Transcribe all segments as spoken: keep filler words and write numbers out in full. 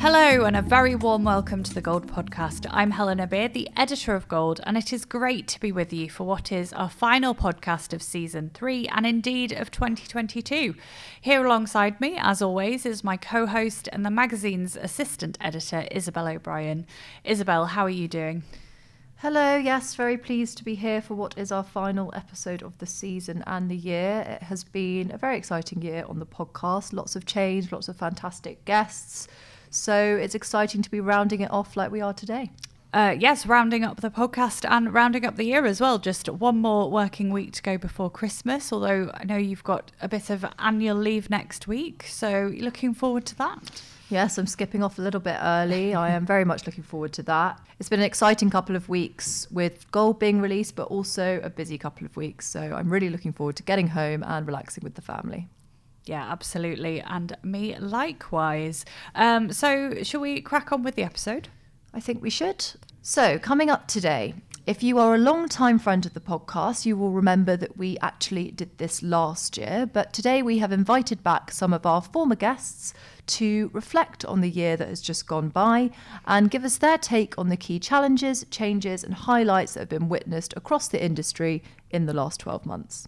Hello and a very warm welcome to the Gold Podcast. I'm Helena Beard, the editor of Gold, and it is great to be with you for what is our final podcast of season three and indeed of twenty twenty-two. Here alongside me, as always, is my co-host and the magazine's assistant editor, Isabel O'Brien. Isabel, how are you doing? Hello, yes, very pleased to be here for what is our final episode of the season and the year. It has been a very exciting year on the podcast, lots of change, lots of fantastic guests. So it's exciting to be rounding it off like we are today. Uh, yes, rounding up the podcast and rounding up the year as well. Just one more working week to go before Christmas, although I know you've got a bit of annual leave next week. So looking forward to that. Yes, I'm skipping off a little bit early. I am very much looking forward to that. It's been an exciting couple of weeks with Gold being released, but also a busy couple of weeks. So I'm really looking forward to getting home and relaxing with the family. Yeah, absolutely. And me likewise. Um, so shall we crack on with the episode? I think we should. So coming up today, if you are a long-time friend of the podcast, you will remember that we actually did this last year. But today we have invited back some of our former guests to reflect on the year that has just gone by and give us their take on the key challenges, changes and highlights that have been witnessed across the industry in the last twelve months.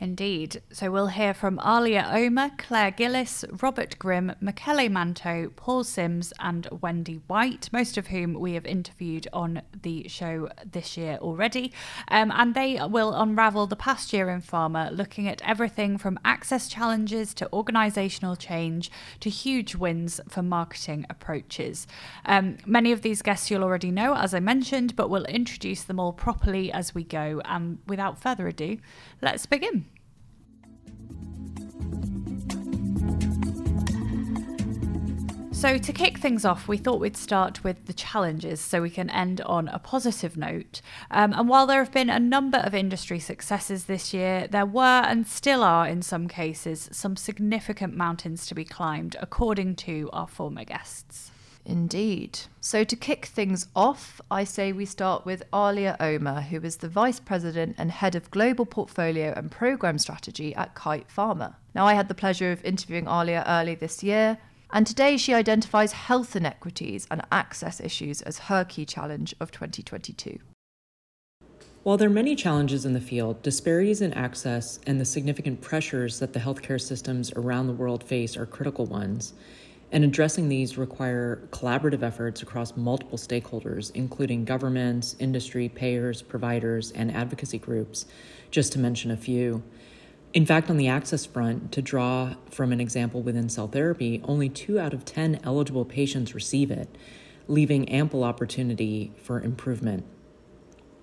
Indeed. So we'll hear from Aliya Omer, Claire Gillis, Robert Grimm, Michele Manto, Paul Simms and Wendy White, most of whom we have interviewed on the show this year already. Um, and they will unravel the past year in pharma, looking at everything from access challenges to organisational change to huge wins for marketing approaches. Um, many of these guests you'll already know, as I mentioned, but we'll introduce them all properly as we go. And without further ado, let's begin. So to kick things off, we thought we'd start with the challenges so we can end on a positive note. Um, and while there have been a number of industry successes this year, there were and still are in some cases some significant mountains to be climbed, according to our former guests. Indeed. So to kick things off, I say we start with Aliya Omer, who is the Vice President and Head of Global Portfolio and Programme Strategy at Kite Pharma. Now, I had the pleasure of interviewing Aliya early this year, and today she identifies health inequities and access issues as her key challenge of twenty twenty-two. While there are many challenges in the field, disparities in access and the significant pressures that the healthcare systems around the world face are critical ones, and addressing these require collaborative efforts across multiple stakeholders, including governments, industry, payers, providers, and advocacy groups, just to mention a few. In fact, on the access front, to draw from an example within cell therapy, only two out of ten eligible patients receive it, leaving ample opportunity for improvement.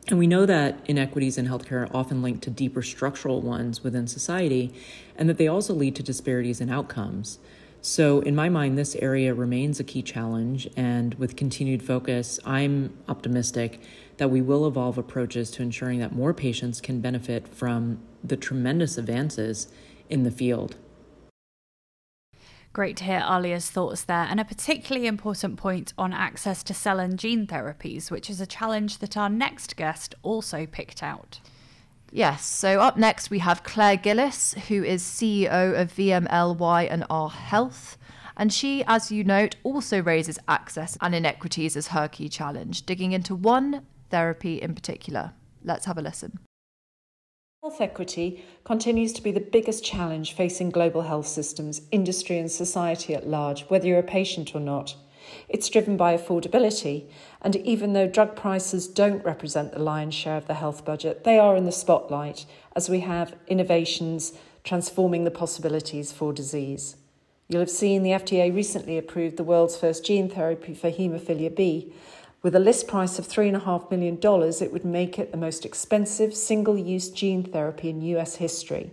And we know that inequities in healthcare are often linked to deeper structural ones within society, and that they also lead to disparities in outcomes. So in my mind, this area remains a key challenge, and with continued focus, I'm optimistic that we will evolve approaches to ensuring that more patients can benefit from the tremendous advances in the field. Great to hear Aliya's thoughts there, and a particularly important point on access to cell and gene therapies, which is a challenge that our next guest also picked out. Yes, so up next we have Claire Gillis, who is C E O of V M L Y and R Health. And she, as you note, also raises access and inequities as her key challenge, digging into one therapy in particular. Let's have a listen. Health equity continues to be the biggest challenge facing global health systems, industry and society at large, whether you're a patient or not. It's driven by affordability, and even though drug prices don't represent the lion's share of the health budget, they are in the spotlight as we have innovations transforming the possibilities for disease. You'll have seen the F D A recently approved the world's first gene therapy for haemophilia B. With a list price of three point five million dollars, it would make it the most expensive single-use gene therapy in U S history.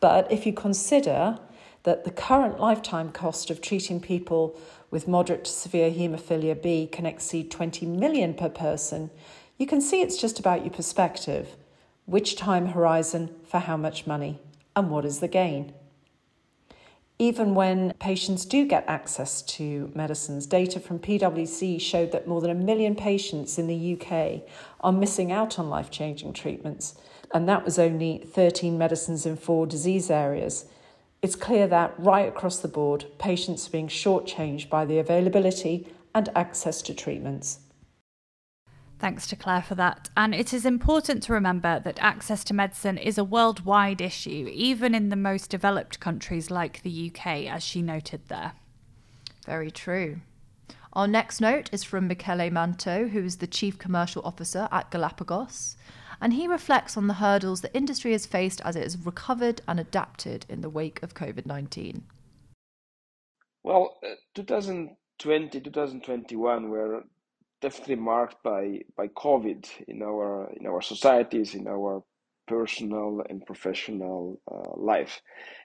But if you consider that the current lifetime cost of treating people with moderate to severe haemophilia B can exceed twenty million dollars per person, you can see it's just about your perspective. Which time horizon for how much money? And what is the gain? Even when patients do get access to medicines, data from P W C showed that more than a million patients in the U K are missing out on life-changing treatments, and that was only thirteen medicines in four disease areas. It's clear that right across the board, patients are being shortchanged by the availability and access to treatments. Thanks to Claire for that. And it is important to remember that access to medicine is a worldwide issue, even in the most developed countries like the U K, as she noted there. Very true. Our next note is from Michele Manto, who is the Chief Commercial Officer at Galapagos, and he reflects on the hurdles the industry has faced as it has recovered and adapted in the wake of covid nineteen. Well, twenty twenty, twenty twenty-one were definitely marked by, by COVID in our in our societies, in our personal and professional uh, life.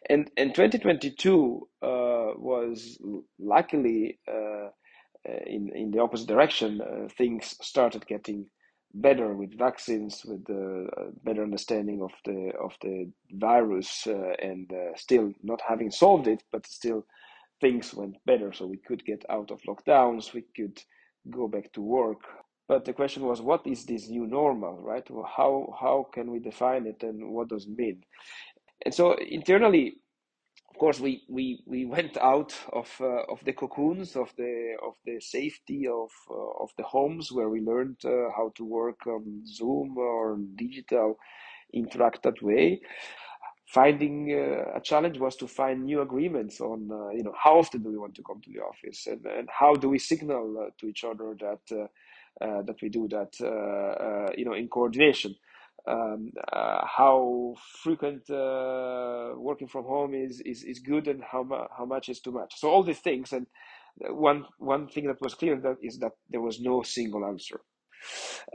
And, and twenty twenty-two uh, was luckily uh, in, in the opposite direction. Uh, things started getting better with vaccines, with the uh, better understanding of the, of the virus uh, and uh, still not having solved it, but still things went better. So we could get out of lockdowns, we could go back to work. But the question was, what is this new normal, right? Well, how how can we define it and what does it mean? And so internally, of course, we we, we went out of uh, of the cocoons, of the of the safety of uh, of the homes, where we learned uh, how to work on Zoom or digital interact that way. Finding uh, a challenge was to find new agreements on, uh, you know, how often do we want to come to the office, and, and how do we signal uh, to each other that uh, uh, that we do that, uh, uh, you know, in coordination. Um, uh, how frequent uh, working from home is, is, is good, and how mu- how much is too much. So all these things, and one one thing that was clear that is that there was no single answer.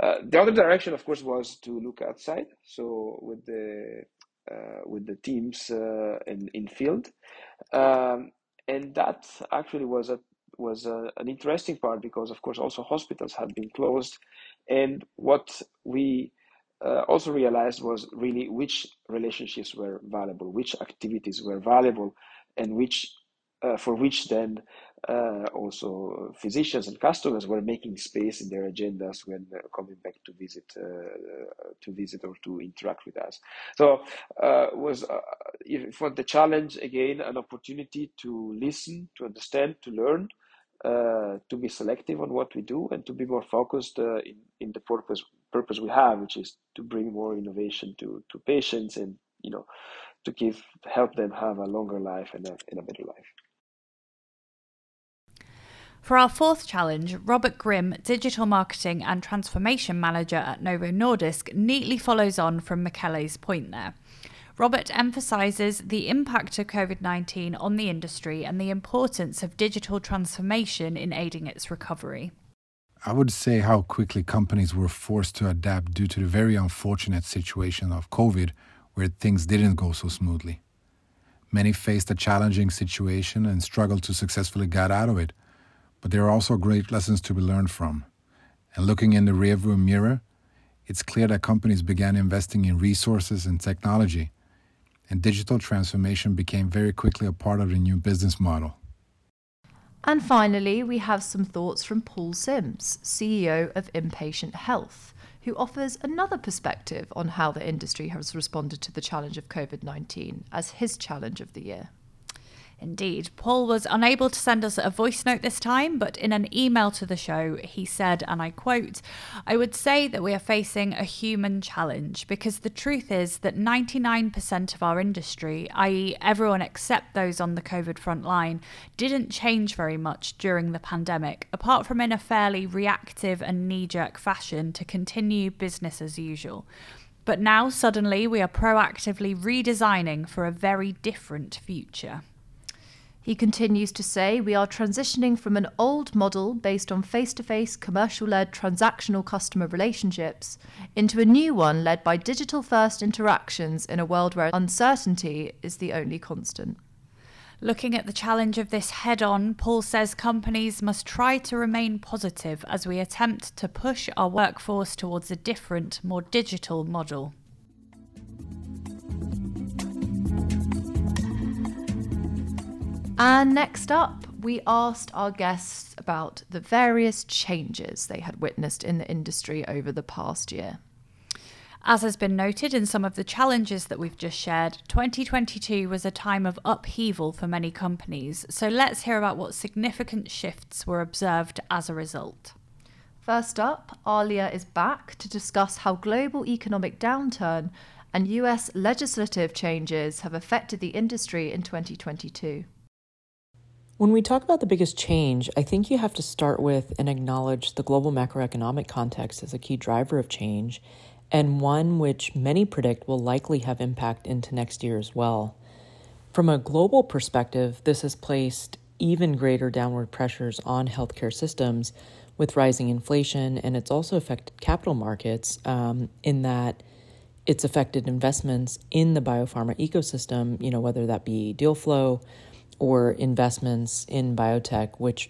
Uh, the other direction, of course, was to look outside. So with the Uh, with the teams uh, in, in field, um, and that actually was a was a, an interesting part, because of course also hospitals had been closed, and what we uh, also realized was really which relationships were valuable, which activities were valuable, and which uh, for which then uh, also physicians and customers were making space in their agendas when uh, coming back to visit uh, to visit or to interact with us. So uh, was uh, for the challenge, again, an opportunity to listen, to understand, to learn, uh, to be selective on what we do, and to be more focused uh, in, in the purpose purpose we have, which is to bring more innovation to, to patients, and, you know, to give help them have a longer life and a, and a better life. For our fourth challenge, Robert Grimm, Digital Marketing and Transformation Manager at Novo Nordisk, neatly follows on from Michele's point there. Robert emphasises the impact of covid nineteen on the industry and the importance of digital transformation in aiding its recovery. I would say how quickly companies were forced to adapt due to the very unfortunate situation of COVID, where things didn't go so smoothly. Many faced a challenging situation and struggled to successfully get out of it. But there are also great lessons to be learned from. And looking in the rearview mirror, it's clear that companies began investing in resources and technology, and digital transformation became very quickly a part of the new business model. And finally, we have some thoughts from Paul Simms, C E O of Impatient Health, who offers another perspective on how the industry has responded to the challenge of covid nineteen as his challenge of the year. Indeed. Paul was unable to send us a voice note this time, but in an email to the show, he said, and I quote, "I would say that we are facing a human challenge, because the truth is that ninety-nine percent of our industry, that is everyone except those on the COVID front line, didn't change very much during the pandemic, apart from in a fairly reactive and knee-jerk fashion to continue business as usual. But now, suddenly, we are proactively redesigning for a very different future." He continues to say, "We are transitioning from an old model based on face-to-face, commercial-led, transactional customer relationships into a new one led by digital-first interactions in a world where uncertainty is the only constant." Looking at the challenge of this head-on, Paul says companies must try to remain positive as we attempt to push our workforce towards a different, more digital model. And next up, we asked our guests about the various changes they had witnessed in the industry over the past year. As has been noted in some of the challenges that we've just shared, twenty twenty-two was a time of upheaval for many companies, so let's hear about what significant shifts were observed as a result. First up, Aliya is back to discuss how global economic downturn and U S legislative changes have affected the industry in twenty twenty-two. When we talk about the biggest change, I think you have to start with and acknowledge the global macroeconomic context as a key driver of change, and one which many predict will likely have impact into next year as well. From a global perspective, this has placed even greater downward pressures on healthcare systems with rising inflation, and it's also affected capital markets um, in that it's affected investments in the biopharma ecosystem, you know, whether that be deal flow or investments in biotech, which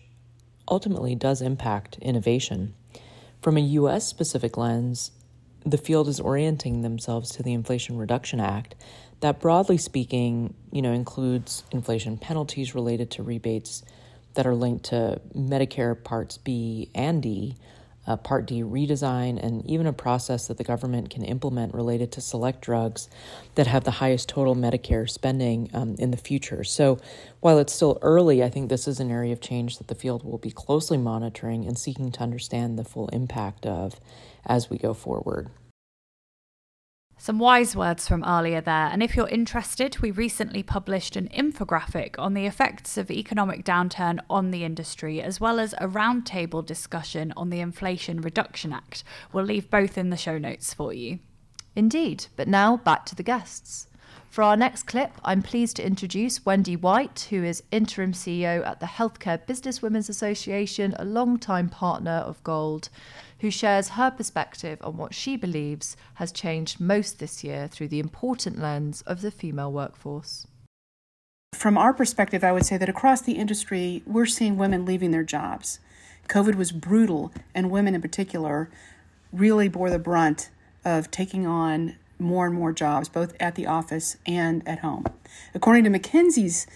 ultimately does impact innovation. From a U S-specific lens, the field is orienting themselves to the Inflation Reduction Act. That, broadly speaking, you know, includes inflation penalties related to rebates that are linked to Medicare Parts B and D, uh, Part D redesign, and even a process that the government can implement related to select drugs that have the highest total Medicare spending um, in the future. So while it's still early, I think this is an area of change that the field will be closely monitoring and seeking to understand the full impact of as we go forward. Some wise words from Aliya there, and if you're interested, we recently published an infographic on the effects of economic downturn on the industry, as well as a roundtable discussion on the Inflation Reduction Act. We'll leave both in the show notes for you. Indeed, but now back to the guests. For our next clip, I'm pleased to introduce Wendy White, who is Interim C E O at the Healthcare Business Women's Association, a long-time partner of Gold, who shares her perspective on what she believes has changed most this year through the important lens of the female workforce. From our perspective, I would say that across the industry, we're seeing women leaving their jobs. COVID was brutal, and women in particular really bore the brunt of taking on more and more jobs, both at the office and at home. According to McKinsey's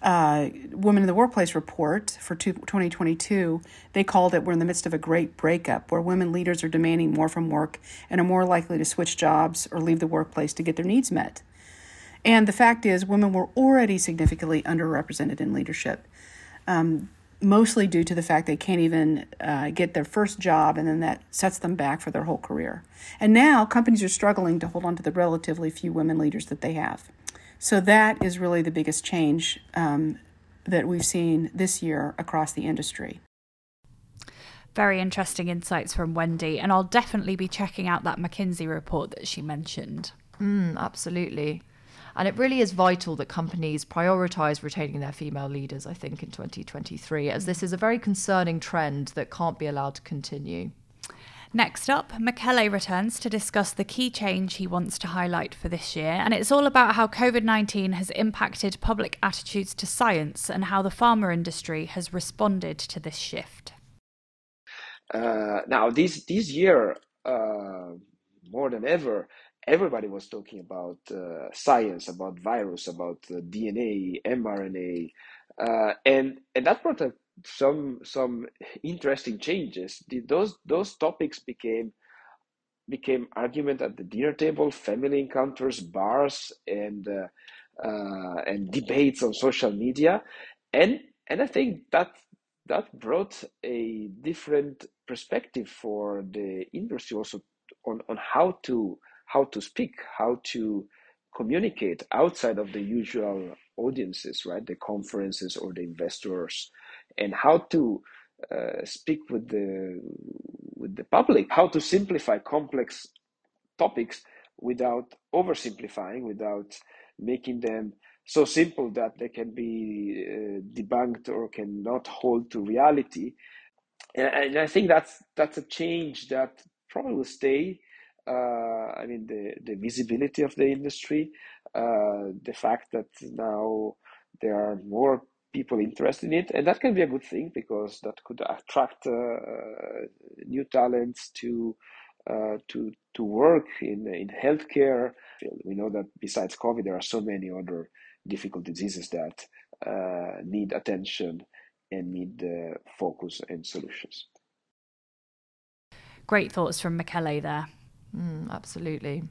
Uh, Women in the Workplace report for twenty twenty-two, they called it, we're in the midst of a great breakup where women leaders are demanding more from work and are more likely to switch jobs or leave the workplace to get their needs met. And the fact is, women were already significantly underrepresented in leadership, um, mostly due to the fact they can't even uh, get their first job, and then that sets them back for their whole career. And now companies are struggling to hold on to the relatively few women leaders that they have. So that is really the biggest change um, that we've seen this year across the industry. Very interesting insights from Wendy, and I'll definitely be checking out that McKinsey report that she mentioned. Mm, absolutely. And it really is vital that companies prioritise retaining their female leaders, I think, in twenty twenty-three, as this is a very concerning trend that can't be allowed to continue. Next up, Michele returns to discuss the key change he wants to highlight for this year, and it's all about how COVID nineteen has impacted public attitudes to science and how the pharma industry has responded to this shift. Uh, now, this, this year, uh, more than ever, everybody was talking about uh, science, about virus, about uh, D N A, mRNA, uh, and, and that brought a some some interesting changes. The, those those topics became became argument at the dinner table, family encounters, bars, and uh, uh, and debates on social media, and and I think that that brought a different perspective for the industry also on, on how to how to speak, how to communicate outside of the usual audiences, right, the conferences or the investors, and how to uh, speak with the with the public, how to simplify complex topics without oversimplifying, without making them so simple that they can be uh, debunked or cannot hold to reality. And, and I think that's that's a change that probably will stay. Uh, I mean, the, the visibility of the industry, uh, the fact that now there are more people interested in it, and that can be a good thing because that could attract uh, new talents to uh, to to work in in healthcare. We know that besides COVID, there are so many other difficult diseases that uh, need attention and need uh, focus and solutions. Great thoughts from Michele there. Mm, absolutely.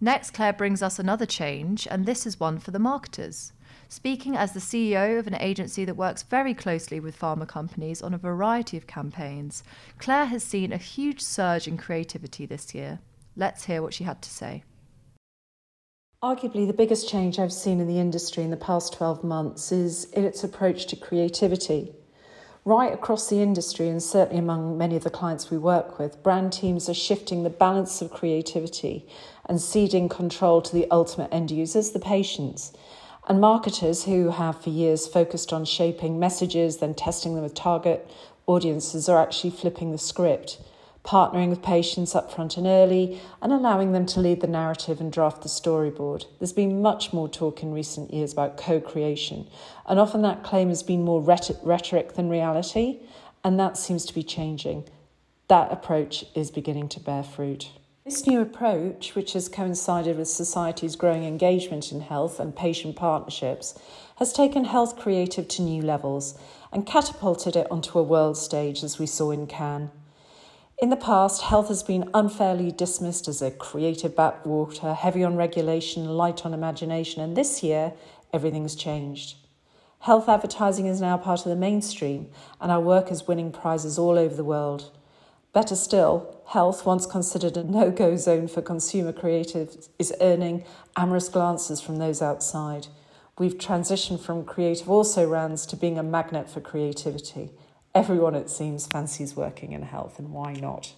Next, Claire brings us another change, and this is one for the marketers. Speaking as the C E O of an agency that works very closely with pharma companies on a variety of campaigns, Claire has seen a huge surge in creativity this year. Let's hear what she had to say. Arguably, the biggest change I've seen in the industry in the past twelve months is in its approach to creativity. Right across the industry, and certainly among many of the clients we work with, brand teams are shifting the balance of creativity and ceding control to the ultimate end users, the patients. And marketers who have for years focused on shaping messages, then testing them with target audiences, are actually flipping the script, partnering with patients up front and early, and allowing them to lead the narrative and draft the storyboard. There's been much more talk in recent years about co-creation, and often that claim has been more rhetoric than reality, and that seems to be changing. That approach is beginning to bear fruit. This new approach, which has coincided with society's growing engagement in health and patient partnerships, has taken health creative to new levels and catapulted it onto a world stage, as we saw in Cannes. In the past, health has been unfairly dismissed as a creative backwater, heavy on regulation, light on imagination, and this year, everything's changed. Health advertising is now part of the mainstream, and our work is winning prizes all over the world. Better still, health, once considered a no-go zone for consumer creatives, is earning amorous glances from those outside. We've transitioned from creative also-rans to being a magnet for creativity. Everyone, it seems, fancies working in health, and why not?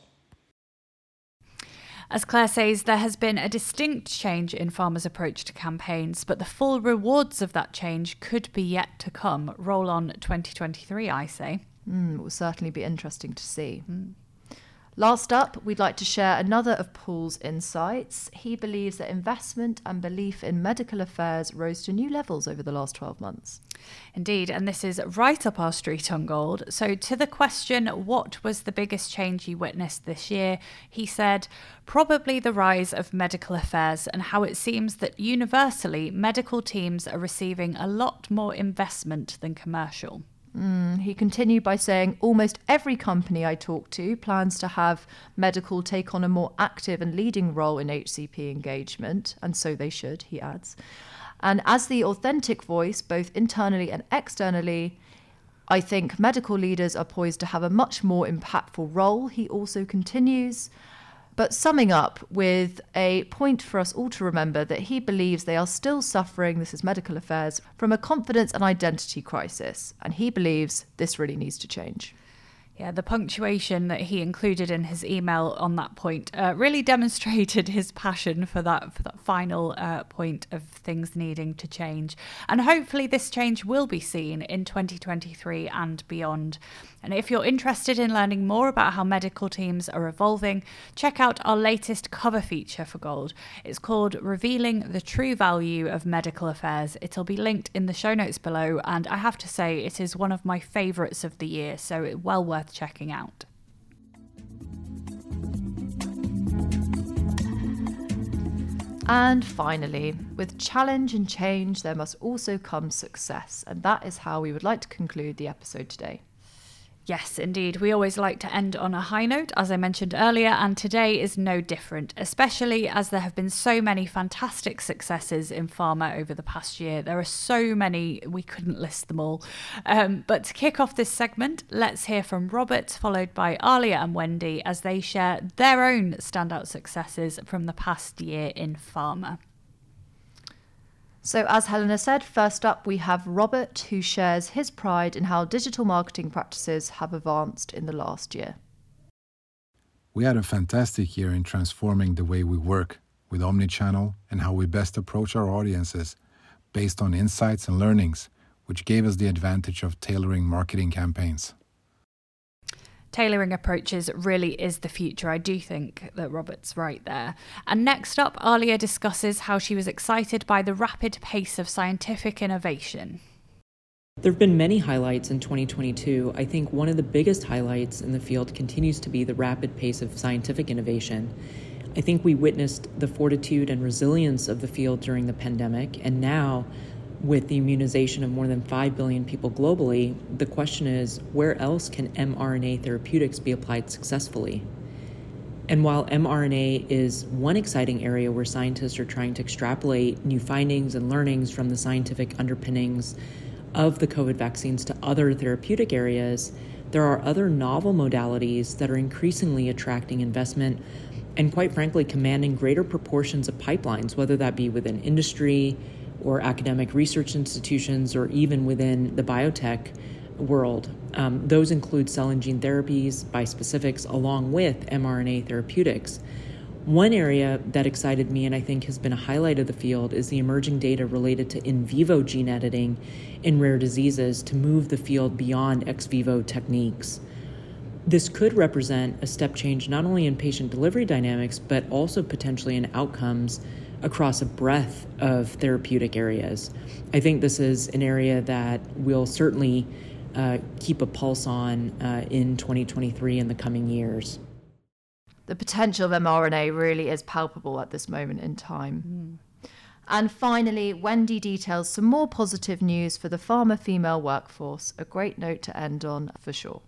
As Claire says, there has been a distinct change in pharma's approach to campaigns, but the full rewards of that change could be yet to come. Roll on twenty twenty-three, I say. Mm, it will certainly be interesting to see. Mm. Last up, we'd like to share another of Paul's insights. He believes that investment and belief in medical affairs rose to new levels over the last twelve months. Indeed, and this is right up our street on Gold. So to the question, what was the biggest change you witnessed this year? He said, probably the rise of medical affairs and how it seems that universally medical teams are receiving a lot more investment than commercial. Mm, he continued by saying, almost every company I talk to plans to have medical take on a more active and leading role in H C P engagement, and so they should, he adds. And as the authentic voice, both internally and externally, I think medical leaders are poised to have a much more impactful role, he also continues. But summing up with a point for us all to remember that he believes they are still suffering, this is medical affairs, from a confidence and identity crisis. And he believes this really needs to change. Yeah, the punctuation that he included in his email on that point uh, really demonstrated his passion for that for that final uh, point of things needing to change. And hopefully this change will be seen in twenty twenty-three and beyond. And if you're interested in learning more about how medical teams are evolving, check out our latest cover feature for Gold. It's called Revealing the True Value of Medical Affairs. It'll be linked in the show notes below, and I have to say it is one of my favourites of the year, so it's well worth checking out. And finally, with challenge and change, there must also come success, and that is how we would like to conclude the episode today. Yes, indeed. We always like to end on a high note, as I mentioned earlier, and today is no different, especially as there have been so many fantastic successes in pharma over the past year. There are so many, we couldn't list them all. Um, but to kick off this segment, let's hear from Robert, followed by Aliya and Wendy, as they share their own standout successes from the past year in pharma. So as Helena said, first up we have Robert, who shares his pride in how digital marketing practices have advanced in the last year. We had a fantastic year in transforming the way we work with omnichannel and how we best approach our audiences based on insights and learnings, which gave us the advantage of tailoring marketing campaigns. Tailoring approaches really is the future. I do think that Robert's right there. And next up, Aliya discusses how she was excited by the rapid pace of scientific innovation. There have been many highlights in twenty twenty-two. I think one of the biggest highlights in the field continues to be the rapid pace of scientific innovation. I think we witnessed the fortitude and resilience of the field during the pandemic, and now, with the immunization of more than five billion people globally, the question is, where else can mRNA therapeutics be applied successfully? And while mRNA is one exciting area where scientists are trying to extrapolate new findings and learnings from the scientific underpinnings of the COVID vaccines to other therapeutic areas, there are other novel modalities that are increasingly attracting investment and, quite frankly, commanding greater proportions of pipelines, whether that be within industry or academic research institutions or even within the biotech world. Um, those include cell and gene therapies, bispecifics, along with mRNA therapeutics. One area that excited me and I think has been a highlight of the field is the emerging data related to in vivo gene editing in rare diseases to move the field beyond ex vivo techniques. This could represent a step change not only in patient delivery dynamics, but also potentially in outcomes across a breadth of therapeutic areas. I think this is an area that we'll certainly Uh, keep a pulse on uh, in twenty twenty-three and the coming years. The potential of mRNA really is palpable at this moment in time. Mm. And finally, Wendy details some more positive news for the pharma female workforce, a great note to end on for sure.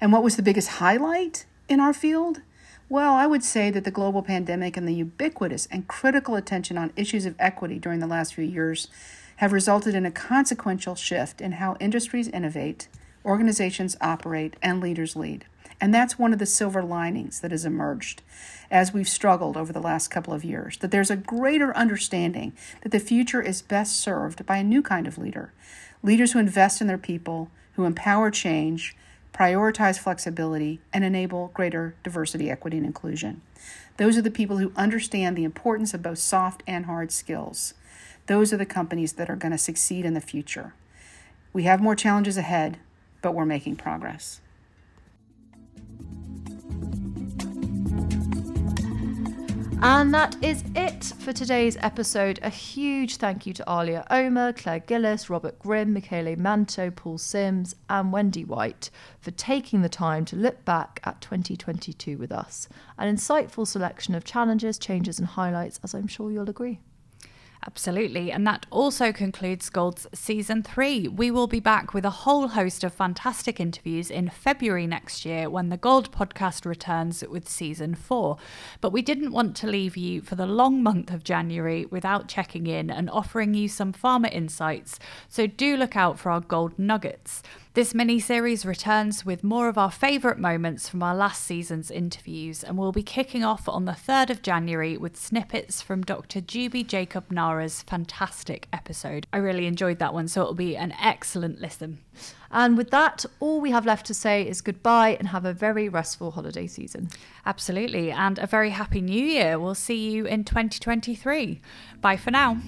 And what was the biggest highlight in our field? Well, I would say that the global pandemic and the ubiquitous and critical attention on issues of equity during the last few years have resulted in a consequential shift in how industries innovate, organizations operate, and leaders lead. And that's one of the silver linings that has emerged as we've struggled over the last couple of years, that there's a greater understanding that the future is best served by a new kind of leader, leaders who invest in their people, who empower change, prioritize flexibility, and enable greater diversity, equity, and inclusion. Those are the people who understand the importance of both soft and hard skills. Those are the companies that are going to succeed in the future. We have more challenges ahead, but we're making progress. And that is it for today's episode. A huge thank you to Aliya Omer, Claire Gillis, Robert Grimm, Michele Manto, Paul Simms and Wendy White for taking the time to look back at twenty twenty-two with us. An insightful selection of challenges, changes and highlights, as I'm sure you'll agree. Absolutely. And that also concludes Gold's season three. We will be back with a whole host of fantastic interviews in February next year when the Gold podcast returns with season four. But we didn't want to leave you for the long month of January without checking in and offering you some pharma insights. So do look out for our Gold Nuggets. This mini-series returns with more of our favourite moments from our last season's interviews, and we'll be kicking off on the third of January with snippets from Doctor Juby Jacob-Nara's fantastic episode. I really enjoyed that one, so it'll be an excellent listen. And with that, all we have left to say is goodbye and have a very restful holiday season. Absolutely, and a very happy new year. We'll see you in twenty twenty-three. Bye for now.